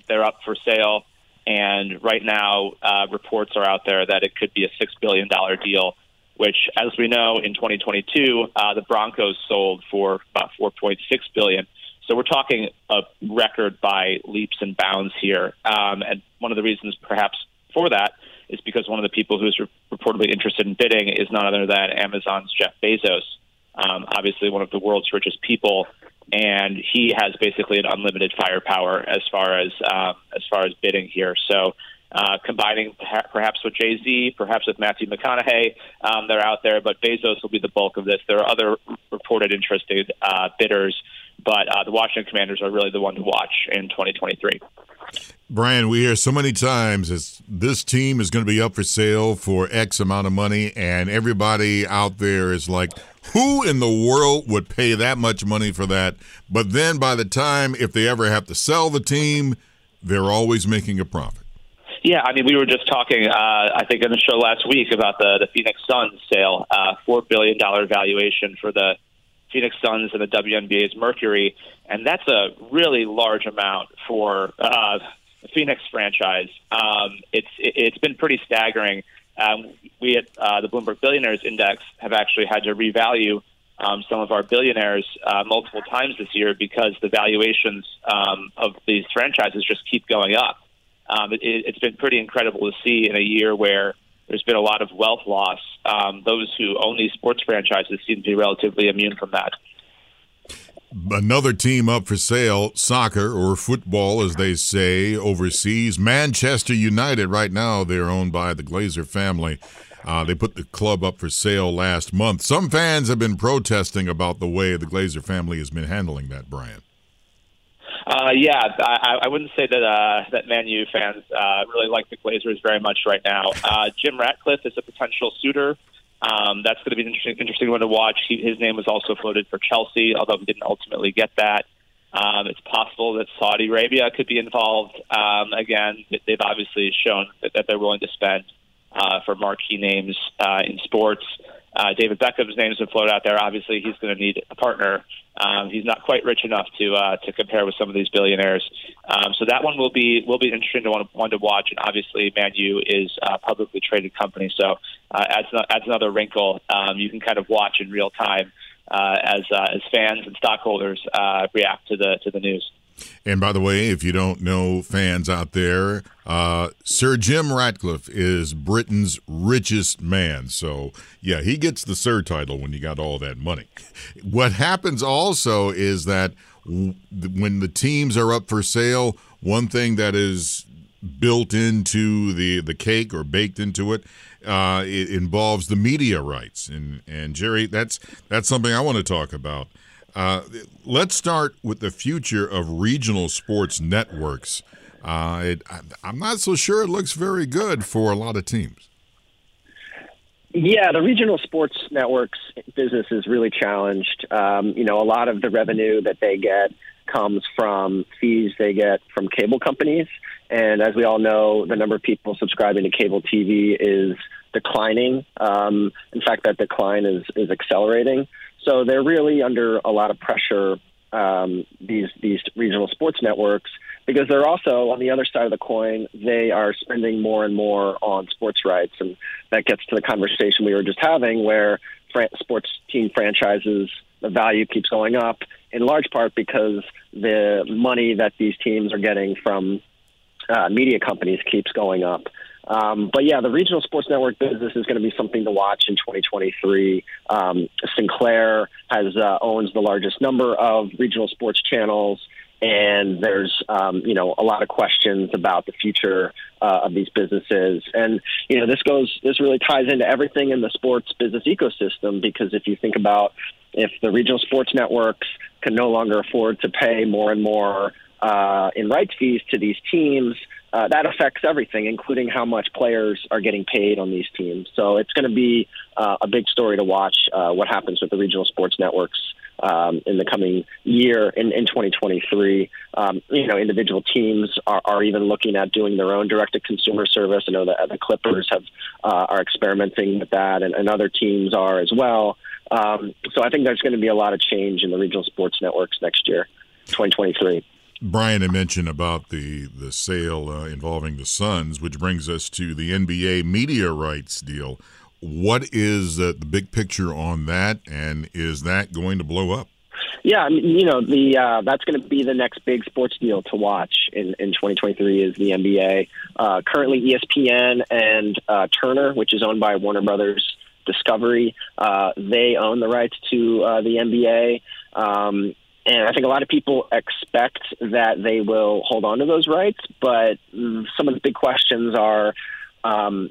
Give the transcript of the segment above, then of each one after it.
They're up for sale, and right now reports are out there that it could be a $6 billion deal, which, as we know, in 2022, the Broncos sold for about $4.6 billion. So we're talking a record by leaps and bounds here. And one of the reasons perhaps for that is because one of the people who's reportedly interested in bidding is none other than Amazon's Jeff Bezos, obviously one of the world's richest people. And he has basically an unlimited firepower as far as bidding here. So combining perhaps with Jay-Z, perhaps with Matthew McConaughey, they're out there. But Bezos will be the bulk of this. There are other reported interested bidders. But the Washington Commanders are really the one to watch in 2023. Brian, we hear so many times this team is going to be up for sale for X amount of money, and everybody out there is like, who in the world would pay that much money for that? But then by the time, if they ever have to sell the team, they're always making a profit. Yeah, I mean, we were just talking, I think, on the show last week about the Phoenix Suns sale, $4 billion valuation for the Phoenix Suns and the WNBA's Mercury, and that's a really large amount for the Phoenix franchise. It's been pretty staggering. We at the Bloomberg Billionaires Index have actually had to revalue some of our billionaires multiple times this year because the valuations of these franchises just keep going up. It's been pretty incredible to see in a year where there's been a lot of wealth loss. Those who own these sports franchises seem to be relatively immune from that. Another team up for sale, soccer or football, as they say, overseas. Manchester United right now, they're owned by the Glazer family. They put the club up for sale last month. Some fans have been protesting about the way the Glazer family has been handling that, Brian. Yeah, I wouldn't say that Man U fans really like the Glazers very much right now. Jim Ratcliffe is a potential suitor. That's going to be an interesting one to watch. His name was also floated for Chelsea, although he didn't ultimately get that. It's possible that Saudi Arabia could be involved. Again, they've obviously shown that they're willing to spend for marquee names in sports. David Beckham's name's been floated out there. Obviously, he's going to need a partner. He's not quite rich enough to compare with some of these billionaires. So that one will be an interesting one to watch. And obviously, Man U is a publicly traded company, so adds another wrinkle. You can kind of watch in real time as fans and stockholders react to the news. And by the way, if you don't know, fans out there, Sir Jim Ratcliffe is Britain's richest man. So, yeah, he gets the Sir title when you got all that money. What happens also is that when the teams are up for sale, one thing that is built into the cake or baked into it, it involves the media rights. And Jerry, that's something I want to talk about. Let's start with the future of regional sports networks. I'm not so sure it looks very good for a lot of teams. Yeah, the regional sports networks business is really challenged. A lot of the revenue that they get comes from fees they get from cable companies. And as we all know, the number of people subscribing to cable TV is declining. In fact, that decline is accelerating. So they're really under a lot of pressure, these regional sports networks, because they're also, on the other side of the coin, they are spending more and more on sports rights. And that gets to the conversation we were just having, where sports team franchises, the value keeps going up, in large part because the money that these teams are getting from media companies keeps going up. But yeah, the regional sports network business is going to be something to watch in 2023. Sinclair owns the largest number of regional sports channels, and there's a lot of questions about the future of these businesses. And this really ties into everything in the sports business ecosystem, because if you think about if the regional sports networks can no longer afford to pay more and more in rights fees to these teams, that affects everything, including how much players are getting paid on these teams. So it's going to be a big story to watch what happens with the regional sports networks in the coming year in 2023. Individual teams are even looking at doing their own direct-to-consumer service. I know that the Clippers are experimenting with that, and other teams are as well. So I think there's going to be a lot of change in the regional sports networks next year, 2023. Brian had mentioned about the sale involving the Suns, which brings us to the NBA media rights deal. What is the big picture on that, and is that going to blow up? Yeah, that's going to be the next big sports deal to watch in 2023 is the NBA. Currently, ESPN and Turner, which is owned by Warner Brothers Discovery, they own the rights to the NBA. And I think a lot of people expect that they will hold on to those rights, but some of the big questions are, do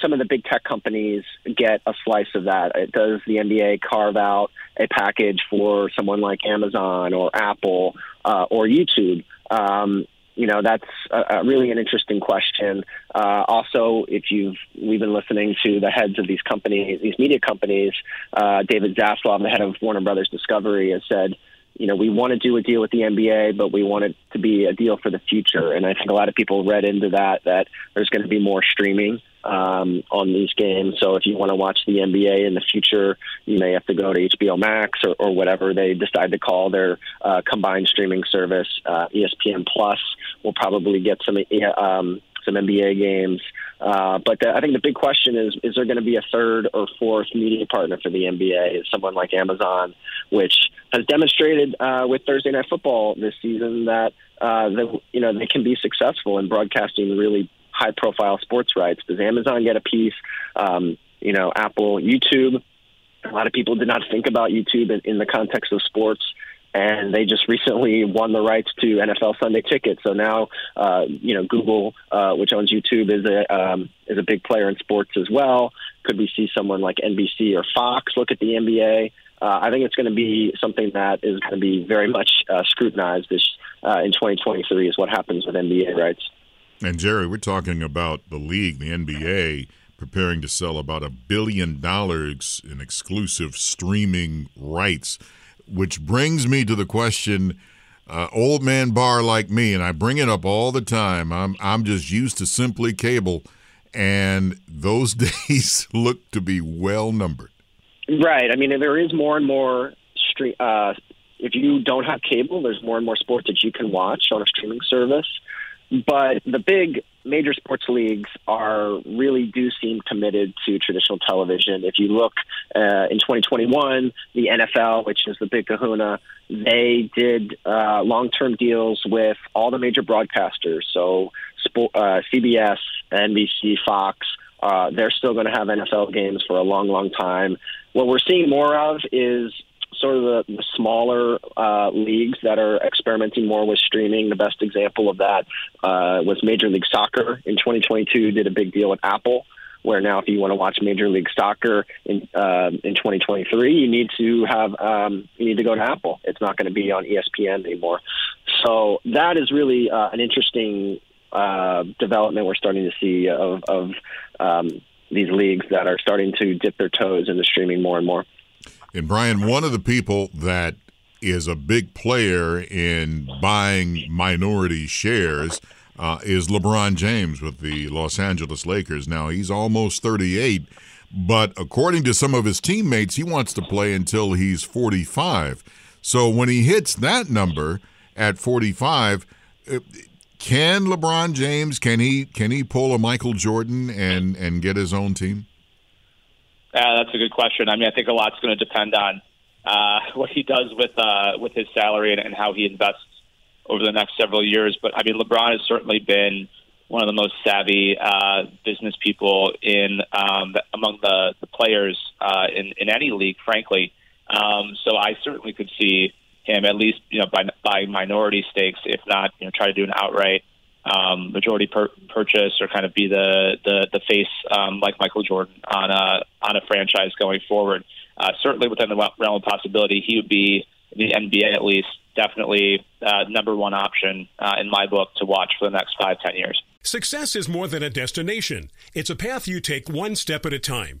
some of the big tech companies get a slice of that? Does the NBA carve out a package for someone like Amazon or Apple or YouTube? That's really an interesting question. Also, if we've been listening to the heads of these companies, these media companies, David Zaslav, the head of Warner Brothers Discovery, has said, we want to do a deal with the NBA, but we want it to be a deal for the future. And I think a lot of people read into that there's going to be more streaming on these games. So if you want to watch the NBA in the future, you may have to go to HBO Max or whatever they decide to call their combined streaming service. ESPN Plus will probably get some NBA games. But I think the big question is there going to be a third or fourth media partner for the NBA? Is someone like Amazon, which has demonstrated with Thursday Night Football this season that they can be successful in broadcasting really high-profile sports rights. Does Amazon get a piece? Apple, YouTube. A lot of people did not think about YouTube in the context of sports, and they just recently won the rights to NFL Sunday Ticket. So now, Google, which owns YouTube, is a big player in sports as well. Could we see someone like NBC or Fox look at the NBA? I think it's going to be something that is going to be very much scrutinized in 2023 is what happens with NBA rights. And, Jerry, we're talking about the league, the NBA, preparing to sell about $1 billion in exclusive streaming rights, which brings me to the question, old man Barr like me, and I bring it up all the time, I'm just used to simply cable, and those days look to be well numbered. Right. I mean, there is more and more if you don't have cable, there's more and more sports that you can watch on a streaming service. But the big major sports leagues really do seem committed to traditional television. If you look in 2021, the NFL, which is the big kahuna, they did long-term deals with all the major broadcasters. So CBS, NBC, Fox, they're still going to have NFL games for a long, long time. What we're seeing more of is sort of the smaller leagues that are experimenting more with streaming. The best example of that was Major League Soccer in 2022. Did a big deal with Apple, where now if you want to watch Major League Soccer in 2023, you need to go to Apple. It's not going to be on ESPN anymore. So that is really an interesting development we're starting to see of these leagues that are starting to dip their toes into streaming more and more. And Brian, one of the people that is a big player in buying minority shares is LeBron James with the Los Angeles Lakers. Now, he's almost 38, but according to some of his teammates, he wants to play until he's 45. So when he hits that number at 45, can LeBron James, can he pull a Michael Jordan and get his own team? That's a good question. I mean, I think a lot's going to depend on what he does with his salary and how he invests over the next several years. But, I mean, LeBron has certainly been one of the most savvy business people in among the players in any league, frankly. So I certainly could see him at least, by minority stakes, if not, try to do an outright majority purchase or kind of be the face like Michael Jordan on a franchise going forward. Certainly within the realm of possibility, he would be, in the NBA at least, definitely number one option in my book to watch for the next 5-10 years. Success is more than a destination. It's a path you take one step at a time.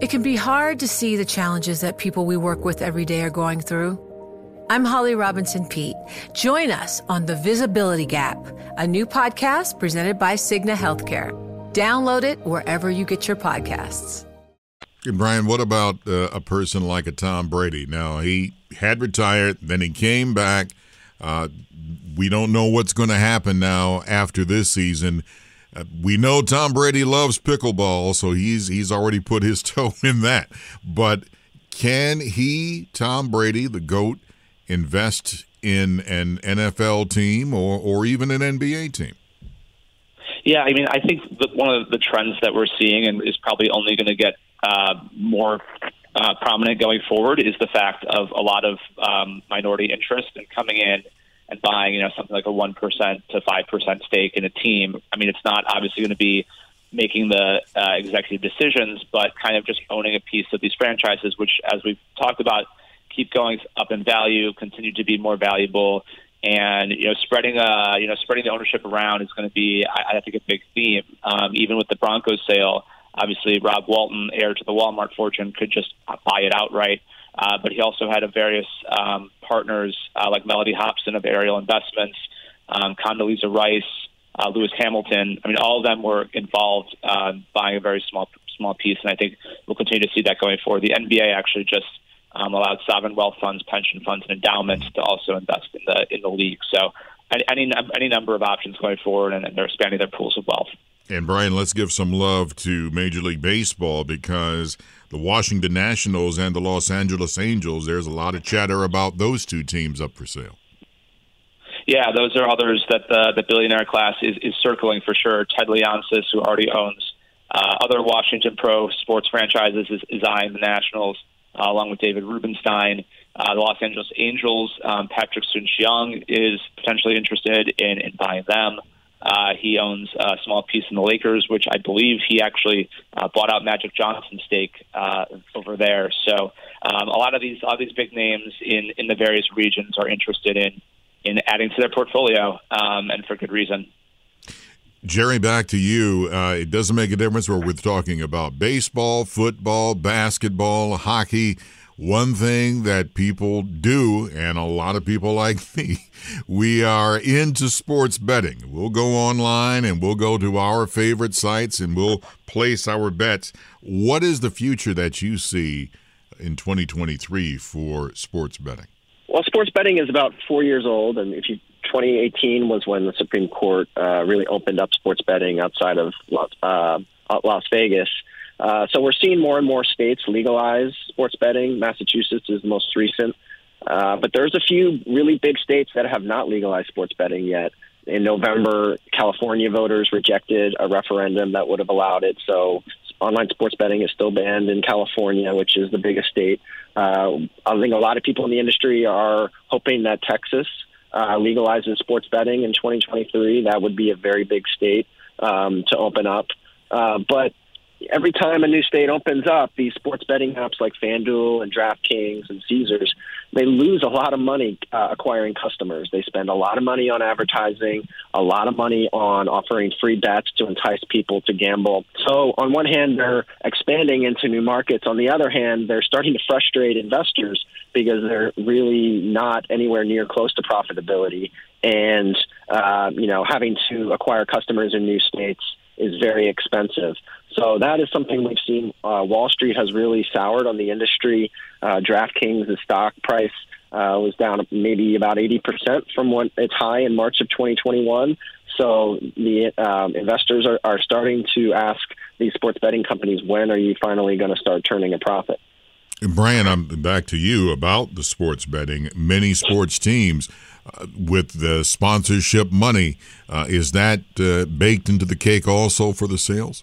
It can be hard to see the challenges that people we work with every day are going through. I'm Holly Robinson Peete. Join us on The Visibility Gap, a new podcast presented by Cigna Healthcare. Download it wherever you get your podcasts. Hey, Brian, what about a person like a Tom Brady? Now, he had retired, then he came back. We don't know what's going to happen now after this season. We know Tom Brady loves pickleball, so he's already put his toe in that. But can he, Tom Brady, the GOAT, invest in an NFL team or even an NBA team? Yeah, I mean, I think one of the trends that we're seeing and is probably only going to get more prominent going forward is the fact of a lot of minority interest in coming in and buying, something like a 1% to 5% stake in a team. I mean, it's not obviously going to be making the executive decisions, but kind of just owning a piece of these franchises, which, as we've talked about, keep going up in value, continue to be more valuable, and spreading the ownership around is going to be, I think, a big theme. Even with the Broncos sale, obviously Rob Walton, heir to the Walmart fortune, could just buy it outright. But he also had various partners like Melody Hobson of Ariel Investments, Condoleezza Rice, Lewis Hamilton. I mean, all of them were involved buying a very small piece, and I think we'll continue to see that going forward. The NBA actually just allowed sovereign wealth funds, pension funds, and endowments to also invest in the league. So any number of options going forward, and they're expanding their pools of wealth. And, Brian, let's give some love to Major League Baseball because the Washington Nationals and the Los Angeles Angels, there's a lot of chatter about those two teams up for sale. Yeah, those are others that the billionaire class is circling for sure. Ted Leonsis, who already owns other Washington pro sports franchises, is eyeing the Nationals, along with David Rubenstein. The Los Angeles Angels, Patrick Soon-Shiong is potentially interested in buying them. He owns a small piece in the Lakers, which I believe he actually bought out Magic Johnson's stake over there. So a lot of these big names in the various regions are interested in adding to their portfolio, and for good reason. Jerry, back to you. It doesn't make a difference where we're talking about baseball, football, basketball, hockey. One thing that people do, and a lot of people like me, we are into sports betting. We'll go online and we'll go to our favorite sites and we'll place our bets. What is the future that you see in 2023 for sports betting? Well, sports betting is about 4 years old, and 2018 was when the Supreme Court really opened up sports betting outside of Las Vegas. So we're seeing more and more states legalize sports betting. Massachusetts is the most recent. But there's a few really big states that have not legalized sports betting yet. In November, California voters rejected a referendum that would have allowed it. So online sports betting is still banned in California, which is the biggest state. I think a lot of people in the industry are hoping that Texas legalizes sports betting in 2023. That would be a very big state to open up. But every time a new state opens up, these sports betting apps like FanDuel and DraftKings and Caesars, they lose a lot of money acquiring customers. They spend a lot of money on advertising, a lot of money on offering free bets to entice people to gamble. So on one hand, they're expanding into new markets. On the other hand, they're starting to frustrate investors because they're really not anywhere near close to profitability. And, having to acquire customers in new states is very expensive. So that is something we've seen. Wall Street has really soured on the industry. DraftKings, the stock price was down maybe about 80% from when its high in March of 2021. So the investors are starting to ask these sports betting companies, when are you finally going to start turning a profit? And Brian, I'm back to you about the sports betting. Many sports teams with the sponsorship money, is that baked into the cake also for the sales?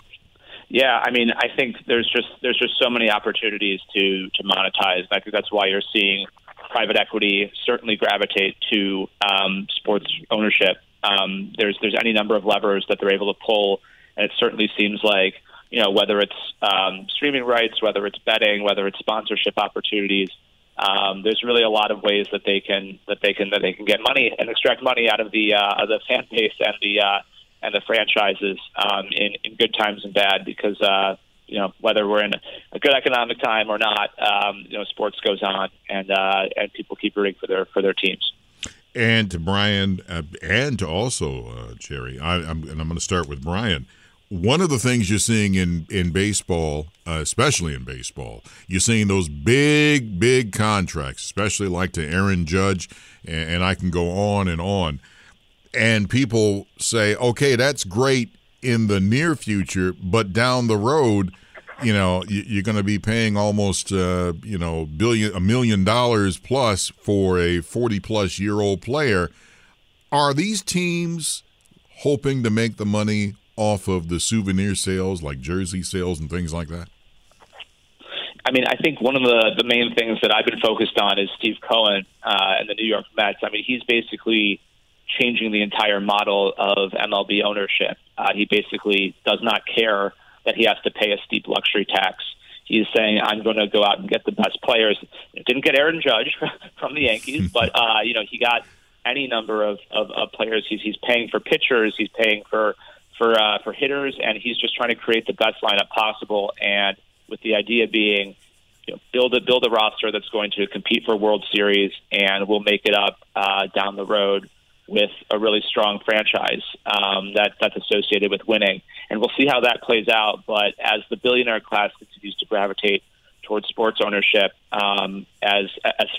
Yeah, I think there's just so many opportunities to monetize. I think that's why you're seeing private equity certainly gravitate to sports ownership. There's any number of levers that they're able to pull, and it certainly seems like, whether it's streaming rights, whether it's betting, whether it's sponsorship opportunities, there's really a lot of ways that they can get money and extract money out of the fan base and the franchises in good times and bad, because whether we're in a good economic time or not, sports goes on, and people keep rooting for their teams. And to Brian, and to also Jerry, I'm going to start with Brian. One of the things you're seeing in baseball, especially in baseball, you're seeing those big, big contracts, especially like to Aaron Judge, and I can go on. And people say, okay, that's great in the near future, but down the road, you're going to be paying almost, $1 million plus for a 40-plus-year-old player. Are these teams hoping to make the money off of the souvenir sales, like jersey sales and things like that? I think one of the main things that I've been focused on is Steve Cohen and the New York Mets. He's basically changing the entire model of MLB ownership. He basically does not care that he has to pay a steep luxury tax. He's saying, I'm going to go out and get the best players. Didn't get Aaron Judge from the Yankees, but he got any number of players. He's paying for pitchers. He's paying for hitters, and he's just trying to create the best lineup possible, and with the idea being build a roster that's going to compete for World Series, and we'll make it up down the road with a really strong franchise that's associated with winning. And we'll see how that plays out, but as the billionaire class continues to gravitate towards sports ownership, as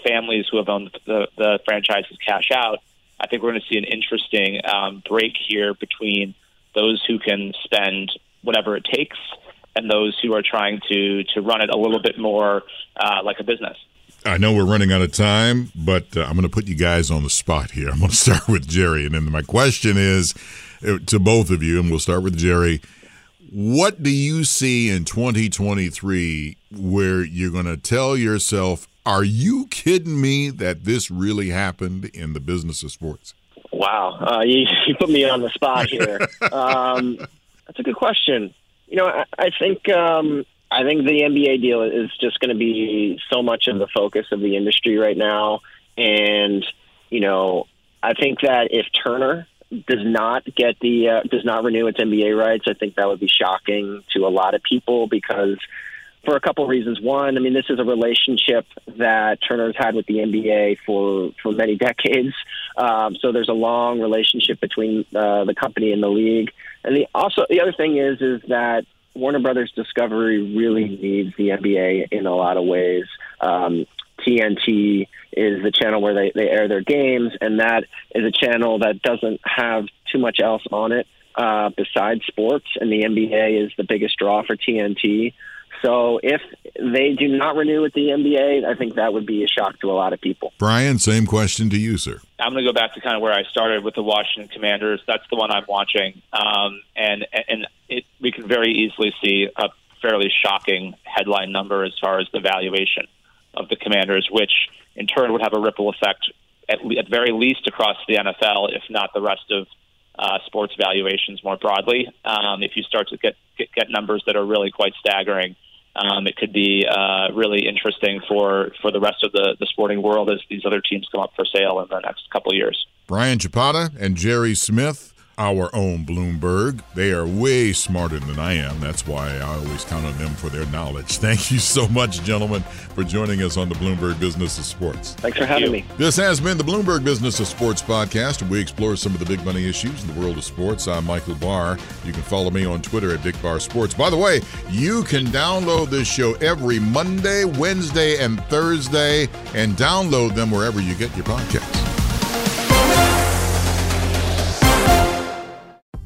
families who have owned the franchises cash out, I think we're going to see an interesting break here between those who can spend whatever it takes and those who are trying to run it a little bit more like a business. I know we're running out of time, but I'm going to put you guys on the spot here. I'm going to start with Jerry. And then my question is to both of you, and we'll start with Jerry. What do you see in 2023 where you're going to tell yourself, are you kidding me that this really happened in the business of sports? Wow. You put me on the spot here. That's a good question. I think the NBA deal is just going to be so much of the focus of the industry right now. And, I think that if Turner does not renew its NBA rights, I think that would be shocking to a lot of people, because for a couple of reasons. One, I mean, this is a relationship that Turner's had with the NBA for many decades. So there's a long relationship between the company and the league. And the other thing is that Warner Brothers Discovery really needs the NBA in a lot of ways. TNT is the channel where they air their games, and that is a channel that doesn't have too much else on it besides sports, and the NBA is the biggest draw for TNT. So if they do not renew with the NBA, I think that would be a shock to a lot of people. Brian, same question to you, sir. I'm going to go back to kind of where I started with the Washington Commanders. That's the one I'm watching. We can very easily see a fairly shocking headline number as far as the valuation of the Commanders, which in turn would have a ripple effect at very least across the NFL, if not the rest of sports valuations more broadly. If you start to get numbers that are really quite staggering, it could be really interesting for the rest of the sporting world as these other teams come up for sale in the next couple of years. Brian Chappatta and Jerry Smith, our own Bloomberg. They are way smarter than I am. That's why I always count on them for their knowledge. Thank you so much, gentlemen, for joining us on the Bloomberg Business of Sports. Thanks for having me. This has been the Bloomberg Business of Sports podcast. We explore some of the big money issues in the world of sports. I'm Michael Barr. You can follow me on Twitter at Big Barr Sports. By the way, you can download this show every Monday, Wednesday, and Thursday, and download them wherever you get your podcasts.